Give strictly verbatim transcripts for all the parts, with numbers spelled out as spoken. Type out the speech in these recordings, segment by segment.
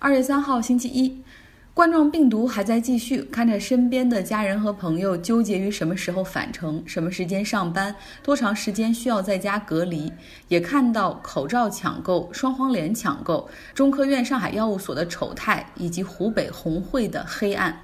二月三号星期一，冠状病毒还在继续，看着身边的家人和朋友纠结于什么时候返程，什么时间上班，多长时间需要在家隔离，也看到口罩抢购、双黄连抢购、中科院上海药物所的丑态，以及湖北红会的黑暗。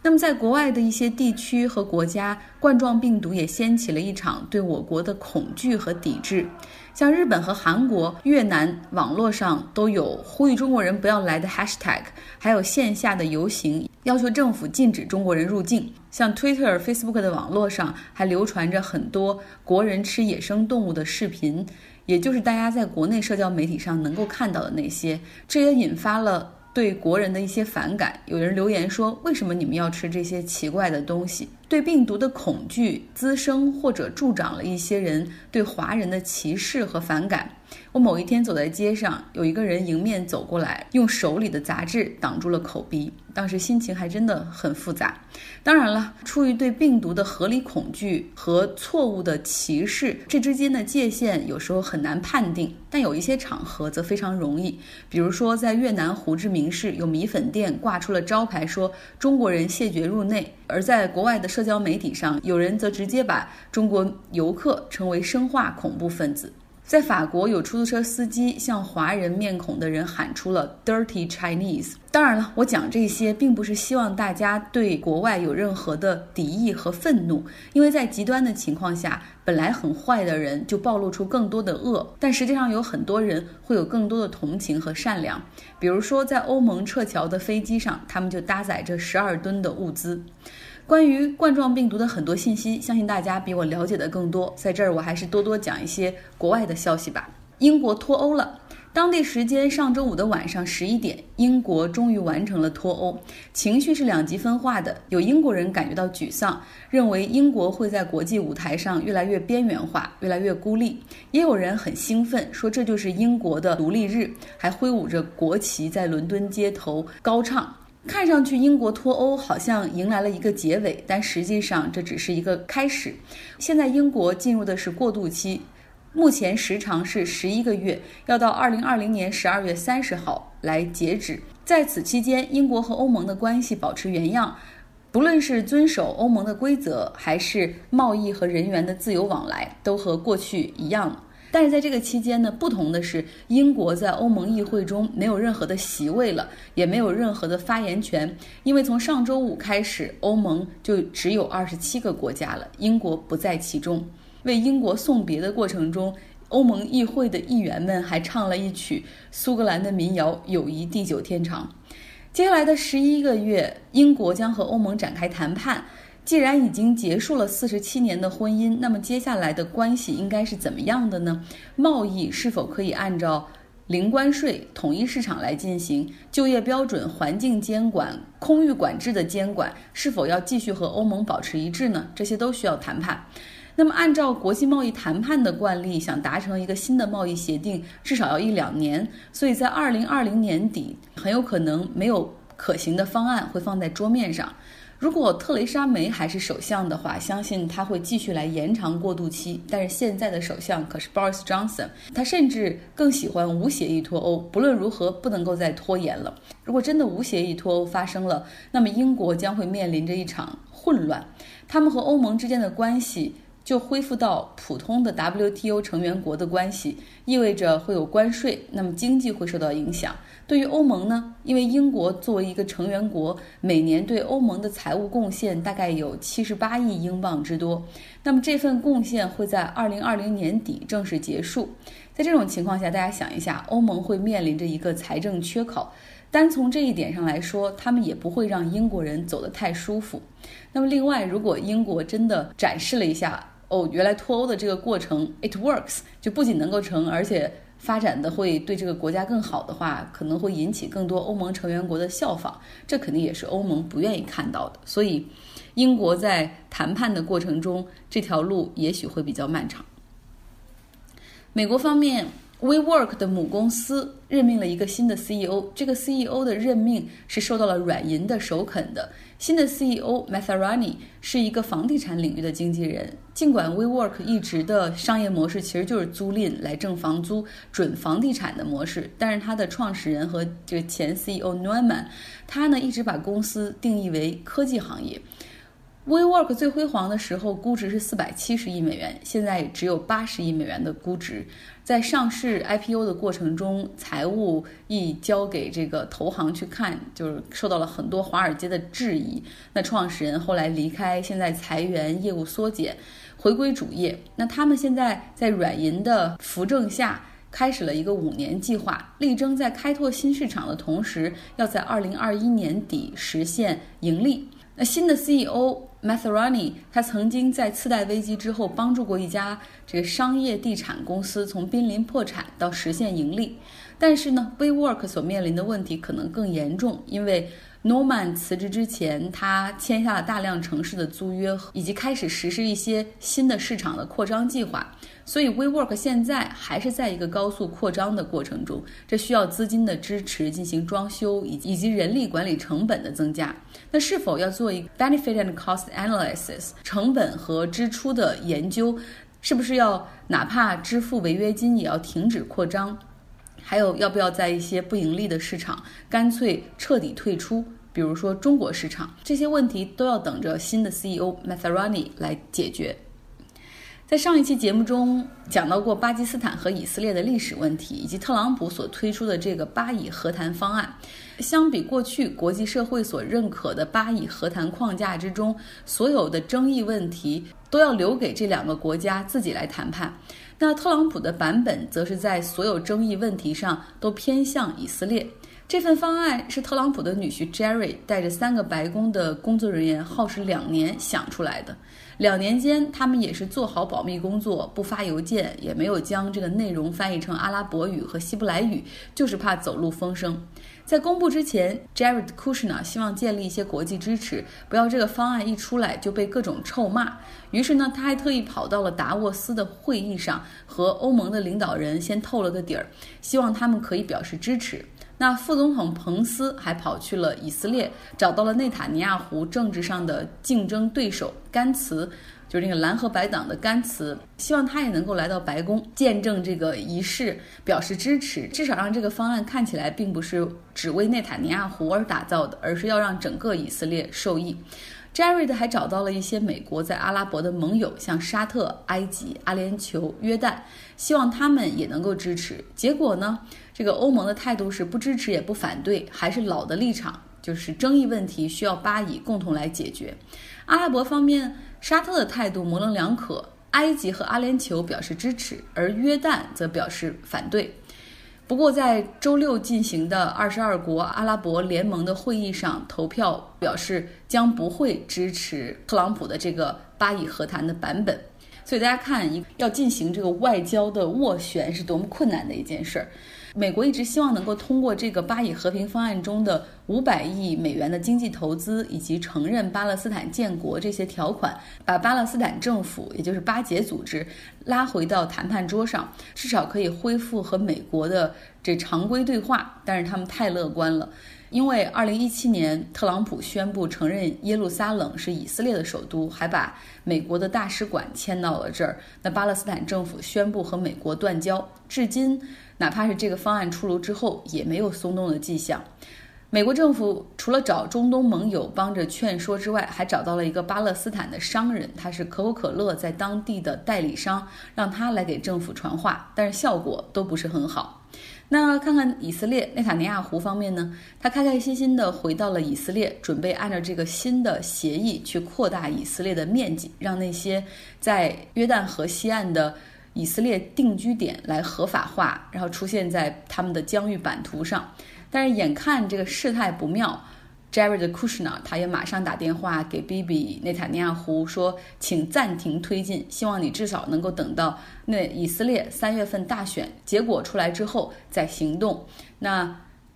那么在国外的一些地区和国家，冠状病毒也掀起了一场对我国的恐惧和抵制。像日本和韩国、越南，网络上都有呼吁中国人不要来的 hashtag， 还有线下的游行，要求政府禁止中国人入境。像 Twitter、Facebook 的网络上还流传着很多国人吃野生动物的视频，也就是大家在国内社交媒体上能够看到的那些，这也引发了对国人的一些反感，有人留言说，为什么你们要吃这些奇怪的东西？对病毒的恐惧滋生或者助长了一些人对华人的歧视和反感。我某一天走在街上，有一个人迎面走过来，用手里的杂志挡住了口鼻，当时心情还真的很复杂。当然了，出于对病毒的合理恐惧和错误的歧视，这之间的界限有时候很难判定，但有一些场合则非常容易。比如说在越南胡志明市，有米粉店挂出了招牌说中国人谢绝入内，而在国外的社交媒体上，有人则直接把中国游客称为生化恐怖分子。在法国，有出租车司机向华人面孔的人喊出了 Dirty Chinese。 当然了，我讲这些并不是希望大家对国外有任何的敌意和愤怒，因为在极端的情况下，本来很坏的人就暴露出更多的恶，但实际上有很多人会有更多的同情和善良。比如说在欧盟撤侨的飞机上，他们就搭载着十二吨的物资。关于冠状病毒的很多信息，相信大家比我了解的更多，在这儿我还是多多讲一些国外的消息吧。英国脱欧了，当地时间上周五的晚上十一点，英国终于完成了脱欧。情绪是两极分化的，有英国人感觉到沮丧，认为英国会在国际舞台上越来越边缘化，越来越孤立，也有人很兴奋，说这就是英国的独立日，还挥舞着国旗在伦敦街头高唱。看上去英国脱欧好像迎来了一个结尾，但实际上这只是一个开始。现在英国进入的是过渡期，目前时长是十一个月，要到二零二零年十二月三十号来截止。在此期间，英国和欧盟的关系保持原样，不论是遵守欧盟的规则，还是贸易和人员的自由往来，都和过去一样。但是在这个期间呢，不同的是，英国在欧盟议会中没有任何的席位了，也没有任何的发言权，因为从上周五开始，欧盟就只有二十七个国家了，英国不在其中。为英国送别的过程中，欧盟议会的议员们还唱了一曲苏格兰的民谣《友谊地久天长》。接下来的十一个月，英国将和欧盟展开谈判。既然已经结束了四十七年的婚姻，那么接下来的关系应该是怎么样的呢？贸易是否可以按照零关税、统一市场来进行？就业标准、环境监管、空域管制的监管是否要继续和欧盟保持一致呢？这些都需要谈判。那么按照国际贸易谈判的惯例，想达成一个新的贸易协定至少要一两年，所以在二零二零年底很有可能没有可行的方案会放在桌面上。如果特蕾莎梅还是首相的话，相信她会继续来延长过渡期，但是现在的首相可是 Boris Johnson， 他甚至更喜欢无协议脱欧，不论如何不能够再拖延了。如果真的无协议脱欧发生了，那么英国将会面临着一场混乱，他们和欧盟之间的关系就恢复到普通的 W T O 成员国的关系，意味着会有关税，那么经济会受到影响。对于欧盟呢，因为英国作为一个成员国，每年对欧盟的财务贡献大概有七十八亿英镑之多，那么这份贡献会在二零二零年底正式结束。在这种情况下，大家想一下，欧盟会面临着一个财政缺口，单从这一点上来说，他们也不会让英国人走得太舒服。那么另外，如果英国真的展示了一下哦，原来脱欧的这个过程 it works， 就不仅能够成，而且发展的会对这个国家更好的话，可能会引起更多欧盟成员国的效仿，这肯定也是欧盟不愿意看到的。所以英国在谈判的过程中，这条路也许会比较漫长。美国方面， WeWork 的母公司任命了一个新的 C E O， 这个 C E O 的任命是受到了软银的首肯的。新的 C E O Mathrani 是一个房地产领域的经纪人。尽管 WeWork 一直的商业模式其实就是租赁来挣房租、准房地产的模式，但是他的创始人和这个前 C E O Neumann， 他呢一直把公司定义为科技行业。WeWork 最辉煌的时候估值是四百七十亿美元，现在只有八十亿美元的估值。在上市 I P O 的过程中，财务一交给这个投行去看，就是受到了很多华尔街的质疑。那创始人后来离开，现在裁员，业务缩减，回归主业。那他们现在在软银的扶正下开始了一个五年计划，力争在开拓新市场的同时，要在二零二一年底实现盈利。那新的 C E O Mathrani 他曾经在次贷危机之后帮助过一家这个商业地产公司从濒临破产到实现盈利，但是呢 WeWork 所面临的问题可能更严重，因为 Neumann 辞职之前他签下了大量城市的租约，以及开始实施一些新的市场的扩张计划，所以 WeWork 现在还是在一个高速扩张的过程中，这需要资金的支持进行装修以及人力管理成本的增加。那是否要做一个 benefit and cost analysis 成本和支出的研究，是不是要哪怕支付违约金也要停止扩张，还有要不要在一些不盈利的市场干脆彻底退出，比如说中国市场，这些问题都要等着新的 C E O Mathrani 来解决。在上一期节目中讲到过巴基斯坦和以色列的历史问题，以及特朗普所推出的这个巴以和谈方案。相比过去国际社会所认可的巴以和谈框架之中，所有的争议问题都要留给这两个国家自己来谈判。那特朗普的版本则是在所有争议问题上都偏向以色列。这份方案是特朗普的女婿 Jerry 带着三个白宫的工作人员耗时两年想出来的。两年间他们也是做好保密工作，不发邮件，也没有将这个内容翻译成阿拉伯语和希伯来语，就是怕走漏风声。在公布之前 Jared Kushner 希望建立一些国际支持，不要这个方案一出来就被各种臭骂，于是呢他还特意跑到了达沃斯的会议上和欧盟的领导人先透了个底儿，希望他们可以表示支持。那副总统彭斯还跑去了以色列，找到了内塔尼亚胡政治上的竞争对手甘茨，就是那个蓝和白党的甘茨，希望他也能够来到白宫见证这个仪式，表示支持，至少让这个方案看起来并不是只为内塔尼亚胡而打造的，而是要让整个以色列受益。Jared 还找到了一些美国在阿拉伯的盟友，像沙特、埃及、阿联酋、约旦，希望他们也能够支持。结果呢，这个欧盟的态度是不支持也不反对，还是老的立场，就是争议问题需要巴以共同来解决。阿拉伯方面，沙特的态度模棱两可，埃及和阿联酋表示支持，而约旦则表示反对。不过在周六进行的二十二国阿拉伯联盟的会议上，投票表示将不会支持特朗普的这个巴以和谈的版本。所以大家看，要进行这个外交的斡旋是多么困难的一件事儿。美国一直希望能够通过这个巴以和平方案中的五百亿美元的经济投资，以及承认巴勒斯坦建国这些条款，把巴勒斯坦政府，也就是巴解组织拉回到谈判桌上，至少可以恢复和美国的这常规对话。但是他们太乐观了，因为二零一七年特朗普宣布承认耶路撒冷是以色列的首都，还把美国的大使馆迁到了这儿，那巴勒斯坦政府宣布和美国断交，至今哪怕是这个方案出炉之后也没有松动的迹象。美国政府除了找中东盟友帮着劝说之外，还找到了一个巴勒斯坦的商人，他是可口可乐在当地的代理商，让他来给政府传话，但是效果都不是很好。那看看以色列，内塔尼亚胡方面呢，他开开心心的回到了以色列，准备按照这个新的协议去扩大以色列的面积，让那些在约旦河西岸的以色列定居点来合法化，然后出现在他们的疆域版图上。但是眼看这个事态不妙， Jared Kushner 他也马上打电话给 Bibi 内塔尼亚胡说，请暂停推进，希望你至少能够等到那以色列三月份大选结果出来之后再行动。那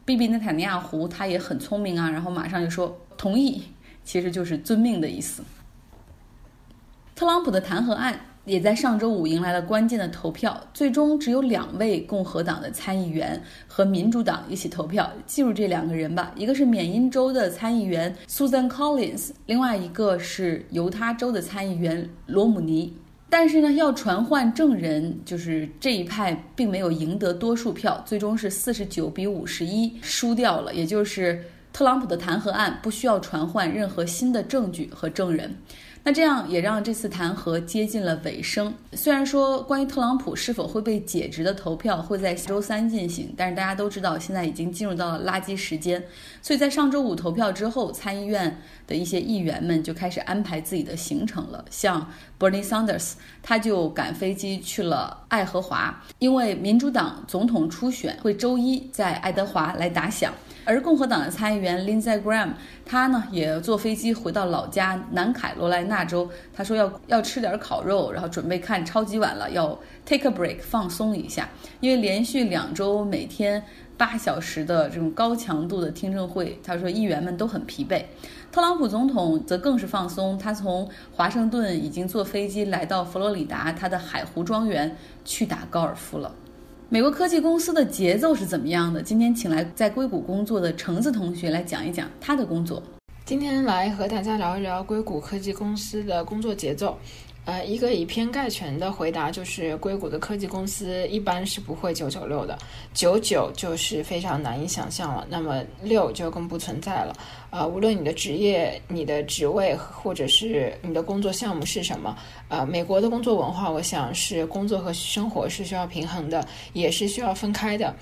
Bibi 内塔尼亚胡他也很聪明啊，然后马上就说同意，其实就是遵命的意思。特朗普的弹劾案也在上周五迎来了关键的投票，最终只有两位共和党的参议员和民主党一起投票，记住这两个人吧，一个是缅因州的参议员 Susan Collins， 另外一个是犹他州的参议员罗姆尼。但是呢，要传唤证人，就是这一派并没有赢得多数票，最终是四十九比五十一输掉了，也就是特朗普的弹劾案不需要传唤任何新的证据和证人。那这样也让这次弹劾接近了尾声。虽然说关于特朗普是否会被解职的投票会在周三进行，但是大家都知道现在已经进入到了垃圾时间，所以在上周五投票之后，参议院的一些议员们就开始安排自己的行程了。像 Bernie Sanders 他就赶飞机去了爱荷华，因为民主党总统初选会周一在爱德华来打响。而共和党的参议员 Lindsey Graham 他呢也坐飞机回到老家南卡罗来纳州，他说要要吃点烤肉，然后准备看超级碗了，要 take a break 放松一下，因为连续两周每天八小时的这种高强度的听证会，他说议员们都很疲惫。特朗普总统则更是放松，他从华盛顿已经坐飞机来到佛罗里达他的海湖庄园去打高尔夫了。美国科技公司的节奏是怎么样的？今天请来在硅谷工作的橙子同学来讲一讲他的工作。今天来和大家聊一聊硅谷科技公司的工作节奏。呃，一个以偏概全的回答就是，硅谷的科技公司一般是不会九九六的，九九就是非常难以想象了，那么六就更不存在了。呃，无论你的职业、你的职位或者是你的工作项目是什么，呃，美国的工作文化，我想是工作和生活是需要平衡的，也是需要分开的。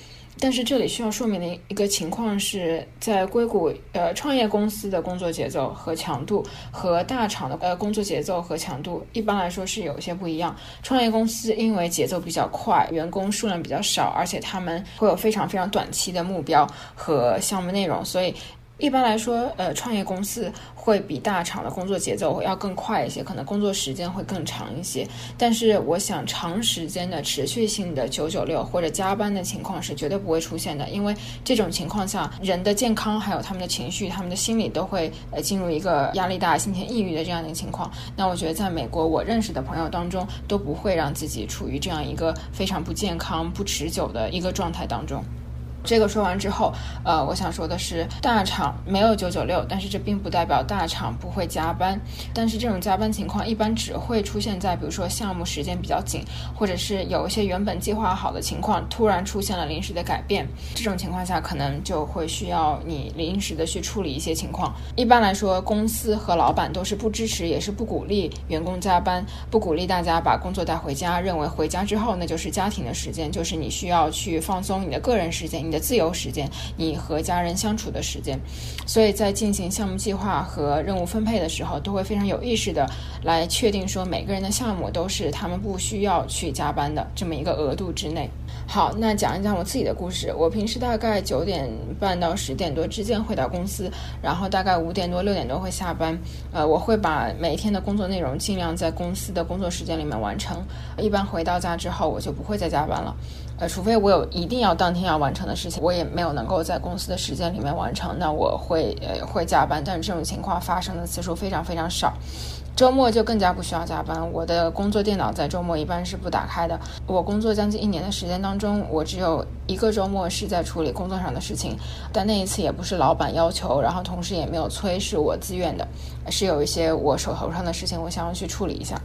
但是这里需要说明的一个情况是，在硅谷呃创业公司的工作节奏和强度和大厂的呃工作节奏和强度一般来说是有些不一样。创业公司因为节奏比较快，员工数量比较少，而且他们会有非常非常短期的目标和项目内容，所以一般来说呃创业公司会比大厂的工作节奏要更快一些，可能工作时间会更长一些。但是我想长时间的持续性的九九六或者加班的情况是绝对不会出现的，因为这种情况下人的健康还有他们的情绪他们的心理都会呃进入一个压力大心情抑郁的这样的情况。那我觉得在美国我认识的朋友当中都不会让自己处于这样一个非常不健康不持久的一个状态当中。这个说完之后，呃，我想说的是，大厂没有九九六，但是这并不代表大厂不会加班。但是这种加班情况一般只会出现在，比如说项目时间比较紧，或者是有一些原本计划好的情况突然出现了临时的改变。这种情况下，可能就会需要你临时的去处理一些情况。一般来说，公司和老板都是不支持，也是不鼓励员工加班，不鼓励大家把工作带回家，认为回家之后那就是家庭的时间，就是你需要去放松你的个人时间。你的自由时间，你和家人相处的时间，所以在进行项目计划和任务分配的时候，都会非常有意识的来确定说每个人的项目都是他们不需要去加班的这么一个额度之内。好，那讲一讲我自己的故事。我平时大概九点半到十点多之间回到公司，然后大概五点多六点多会下班。呃，我会把每天的工作内容尽量在公司的工作时间里面完成。一般回到家之后，我就不会再加班了。呃，除非我有一定要当天要完成的事情，我也没有能够在公司的时间里面完成，那我会呃会加班，但是这种情况发生的次数非常非常少。周末就更加不需要加班，我的工作电脑在周末一般是不打开的。我工作将近一年的时间当中，我只有一个周末是在处理工作上的事情，但那一次也不是老板要求，然后同事也没有催，是我自愿的，是有一些我手头上的事情我想要去处理一下。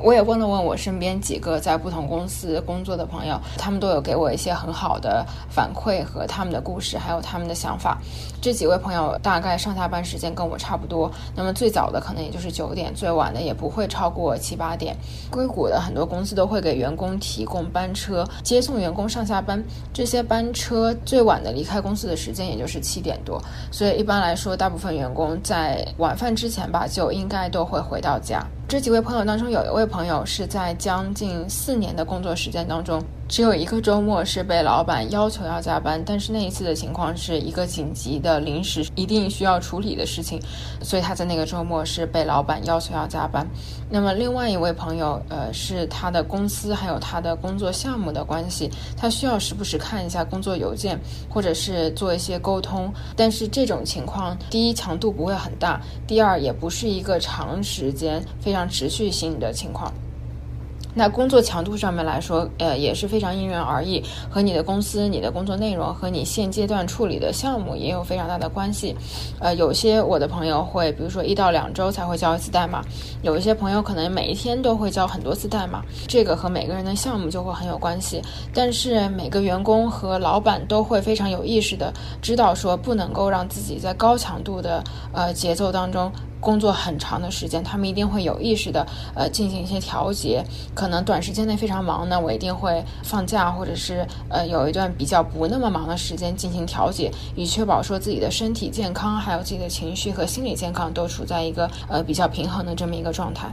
我也问了问我身边几个在不同公司工作的朋友，他们都有给我一些很好的反馈和他们的故事还有他们的想法。这几位朋友大概上下班时间跟我差不多，那么最早的可能也就是九点，最晚的也不会超过七八点。硅谷的很多公司都会给员工提供班车接送员工上下班，这些班车最晚的离开公司的时间也就是七点多，所以一般来说大部分员工在晚饭之前吧就应该都会回到家。这几位朋友当中有一位朋友是在将近四年的工作时间当中只有一个周末是被老板要求要加班，但是那一次的情况是一个紧急的临时一定需要处理的事情，所以他在那个周末是被老板要求要加班。那么另外一位朋友呃，是他的公司还有他的工作项目的关系，他需要时不时看一下工作邮件或者是做一些沟通，但是这种情况第一强度不会很大，第二也不是一个长时间非常持续性的情况。那工作强度上面来说，呃，也是非常因人而异，和你的公司、你的工作内容和你现阶段处理的项目也有非常大的关系。呃，有些我的朋友会，比如说一到两周才会交一次代码，有一些朋友可能每一天都会交很多次代码，这个和每个人的项目就会很有关系。但是每个员工和老板都会非常有意识的知道说，不能够让自己在高强度的呃节奏当中工作很长的时间，他们一定会有意识的呃进行一些调节。可能短时间内非常忙呢，我一定会放假，或者是呃有一段比较不那么忙的时间进行调节，以确保说自己的身体健康，还有自己的情绪和心理健康都处在一个呃比较平衡的这么一个状态。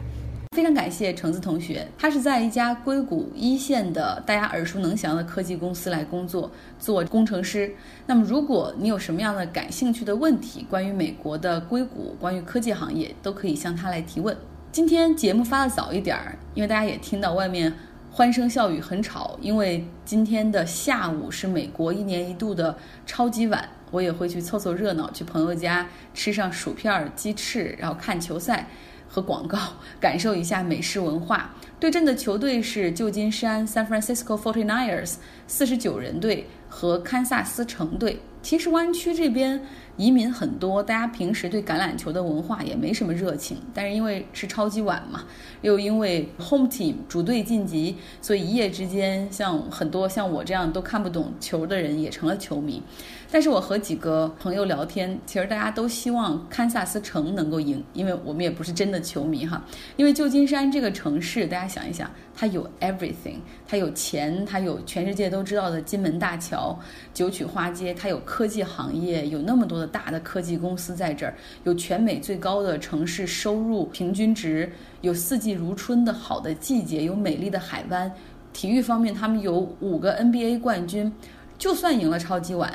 非常感谢橙子同学，他是在一家硅谷一线的大家耳熟能详的科技公司来工作，做工程师。那么如果你有什么样的感兴趣的问题，关于美国的硅谷，关于科技行业，都可以向他来提问。今天节目发的早一点，因为大家也听到外面欢声笑语很吵，因为今天的下午是美国一年一度的超级碗，我也会去凑凑热闹，去朋友家吃上薯片、鸡翅，然后看球赛和广告，感受一下美式文化。对阵的球队是旧金山 San Francisco 四十九ers 四十九人队和堪萨斯城队。其实湾区这边移民很多，大家平时对橄榄球的文化也没什么热情，但是因为是超级碗嘛，又因为 home team 主队晋级，所以一夜之间像很多像我这样都看不懂球的人也成了球迷。但是我和几个朋友聊天，其实大家都希望堪萨斯城能够赢，因为我们也不是真的球迷哈。因为旧金山这个城市，大家想一想，它有 everything， 它有钱，它有全世界都知道的金门大桥、九曲花街，它有科技行业，有那么多的大的科技公司在这儿，有全美最高的城市收入平均值，有四季如春的好的季节，有美丽的海湾。体育方面，他们有五个 N B A 冠军，就算赢了超级碗，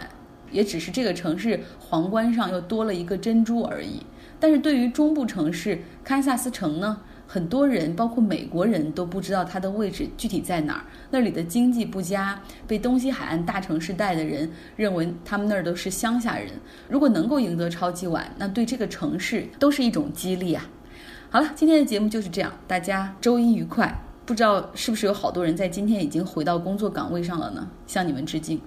也只是这个城市皇冠上又多了一个珍珠而已。但是对于中部城市堪萨斯城呢，很多人包括美国人都不知道它的位置具体在哪儿，那里的经济不佳，被东西海岸大城市带的人认为他们那儿都是乡下人。如果能够赢得超级碗，那对这个城市都是一种激励啊。好了，今天的节目就是这样，大家周一愉快。不知道是不是有好多人在今天已经回到工作岗位上了呢？向你们致敬。